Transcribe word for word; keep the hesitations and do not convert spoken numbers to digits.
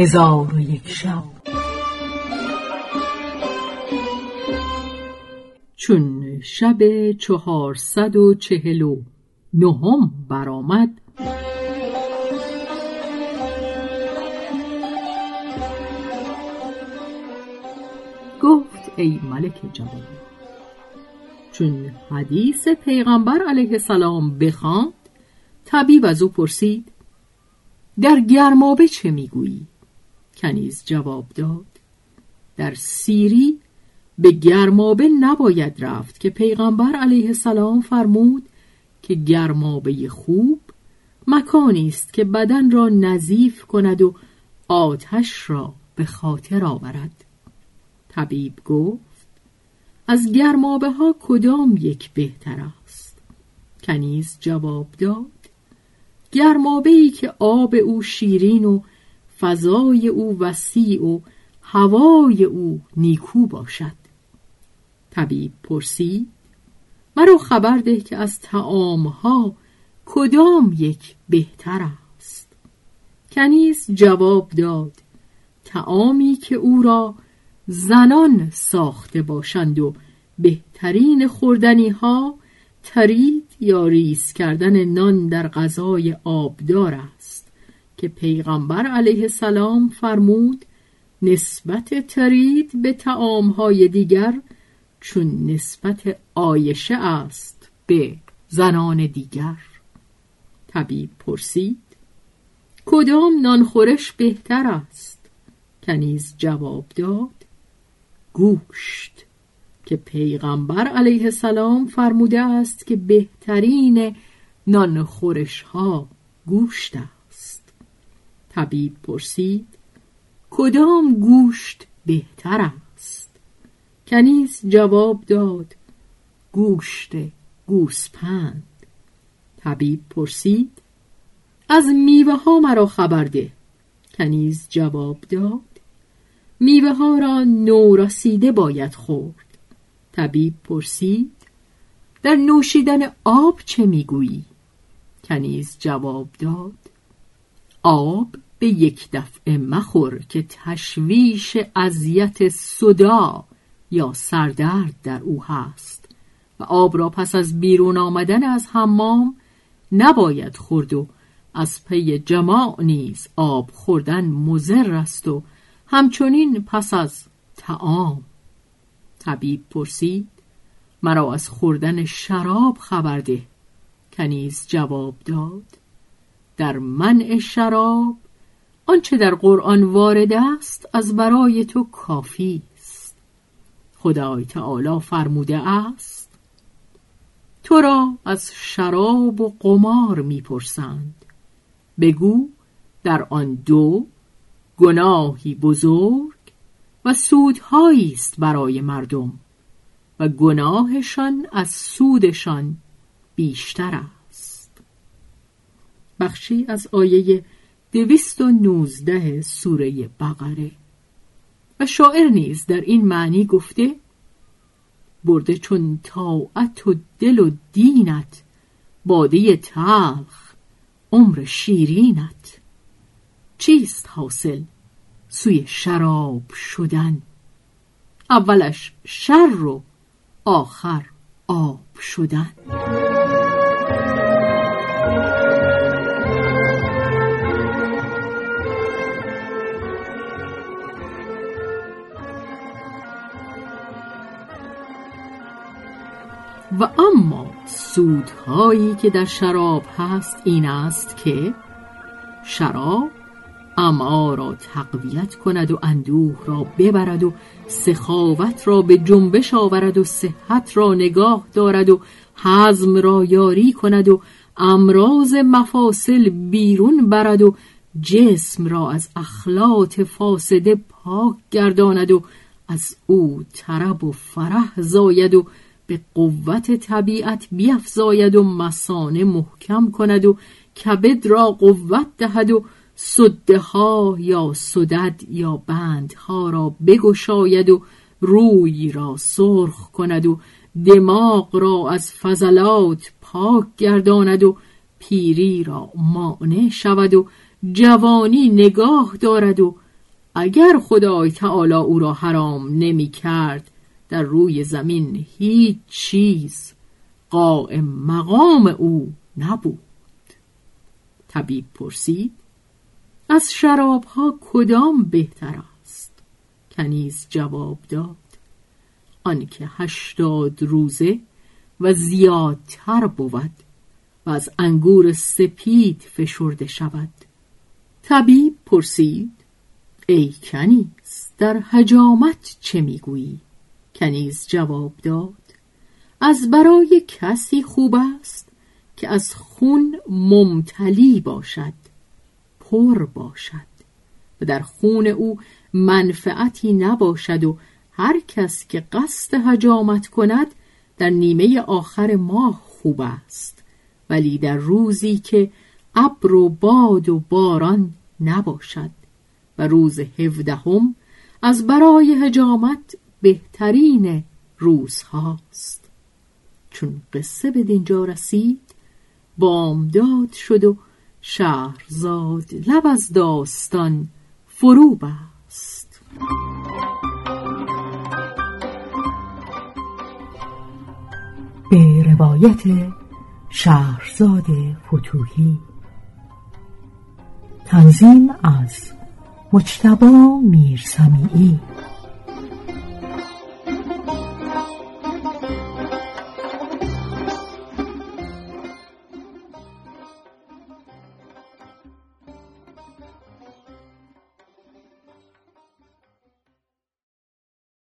هزار و یک شب. چون شب چهارصد و چهل و نهم برآمد، گفت ای ملک جوان، چون حدیث پیغمبر علیه السلام بخواند، طبیب از او پرسید در گرمابه چه میگویی؟ کنیز جواب داد در سیری به گرمابه نباید رفت که پیغمبر علیه السلام فرمود که گرمابه خوب مکانی است که بدن را نظیف کند و آتش را به خاطر آورد. طبیب گفت از گرمابه ها کدام یک بهتر است؟ کنیز جواب داد گرمابه‌ای که آب او شیرین و فضای او وسیع و هوای او نیکو باشد. طبیب پرسید مرا خبر ده که از طعام‌ها کدام یک بهتر است؟ کنیز جواب داد طعامی که او را زنان ساخته باشند و بهترین خوردنی‌ها ترید یا ریز کردن نان در غذای آبدار است که پیغمبر علیه السلام فرمود نسبت ترید به طعام‌های دیگر چون نسبت عایشه است به زنان دیگر. طبیب پرسید کدام نانخورش بهتر است؟ کنیز جواب داد گوشت که پیغمبر علیه السلام فرموده است که بهترین نانخورش ها گوشت است. طبیب پرسید کدام گوشت بهتر است؟ کنیز جواب داد گوشت گوسپند. طبیب پرسید از میوه ها مرا خبر ده. کنیز جواب داد میوه ها را نورسیده باید خورد. طبیب پرسید در نوشیدن آب چه میگویی؟ کنیز جواب داد آب به یک دفعه مخور که تشویش اذیت صدا یا سردرد در او هست و آب را پس از بیرون آمدن از حمام نباید خورد و از پی جماع نیز آب خوردن مضر است و همچنین پس از طعام. طبیب پرسید مرا از خوردن شراب خبر ده. کنیز جواب داد در منع شراب آنچه در قرآن وارد است از برای تو کافی است. خدای تعالی فرموده است تو را از شراب و قمار میپرسند، بگو در آن دو گناهی بزرگ و سودهایی است برای مردم و گناهشان از سودشان بیشتر است. بخشی از آیه دویست و نوزده سوره بقره. و شاعر نیز در این معنی گفته برده چون طاعت و دل و دینت، باده تلخ عمر شیرینت، چیست حاصل سوی شراب شدن، اولش شر و آخر آب شدن. و اما سودهایی که در شراب هست این است که شراب امعا را تقویت کند و اندوه را ببرد و سخاوت را به جنبش آورد و صحت را نگاه دارد و هضم را یاری کند و امراض مفاصل بیرون برد و جسم را از اخلاط فاسده پاک گرداند و از او طرب و فرح زاید و به قوت طبیعت بیفزاید و مثانه محکم کند و کبد را قوت دهد و سده ها یا سدد یا بند ها را بگشاید و روی را سرخ کند و دماغ را از فضلات پاک گرداند و پیری را مانع شود و جوانی نگاه دارد و اگر خدای تعالی او را حرام نمی کرد در روی زمین هیچ چیز قائم مقام او نبود. طبیب پرسید: از شرابها کدام بهتر است؟ کنیز جواب داد: آنکه هشتاد روزه و زیادتر بود و از انگور سپید فشرده شود. طبیب پرسید: ای کنیز، در حجامت چه میگویی؟ کنیز جواب داد: از برای کسی خوب است که از خون ممتلی باشد، پر باشد و در خون او منفعتی نباشد و هر کس که قصد حجامت کند در نیمه آخر ماه خوب است، ولی در روزی که ابر و باد و باران نباشد و روز هفدهم از برای حجامت بهترین روزهاست. چون قصه به دینجا رسید بامداد شد و شهرزاد لب از داستان فرو بست. به روایت شهرزاد فتوحی، تنظیم از مجتبی میرسمیعی.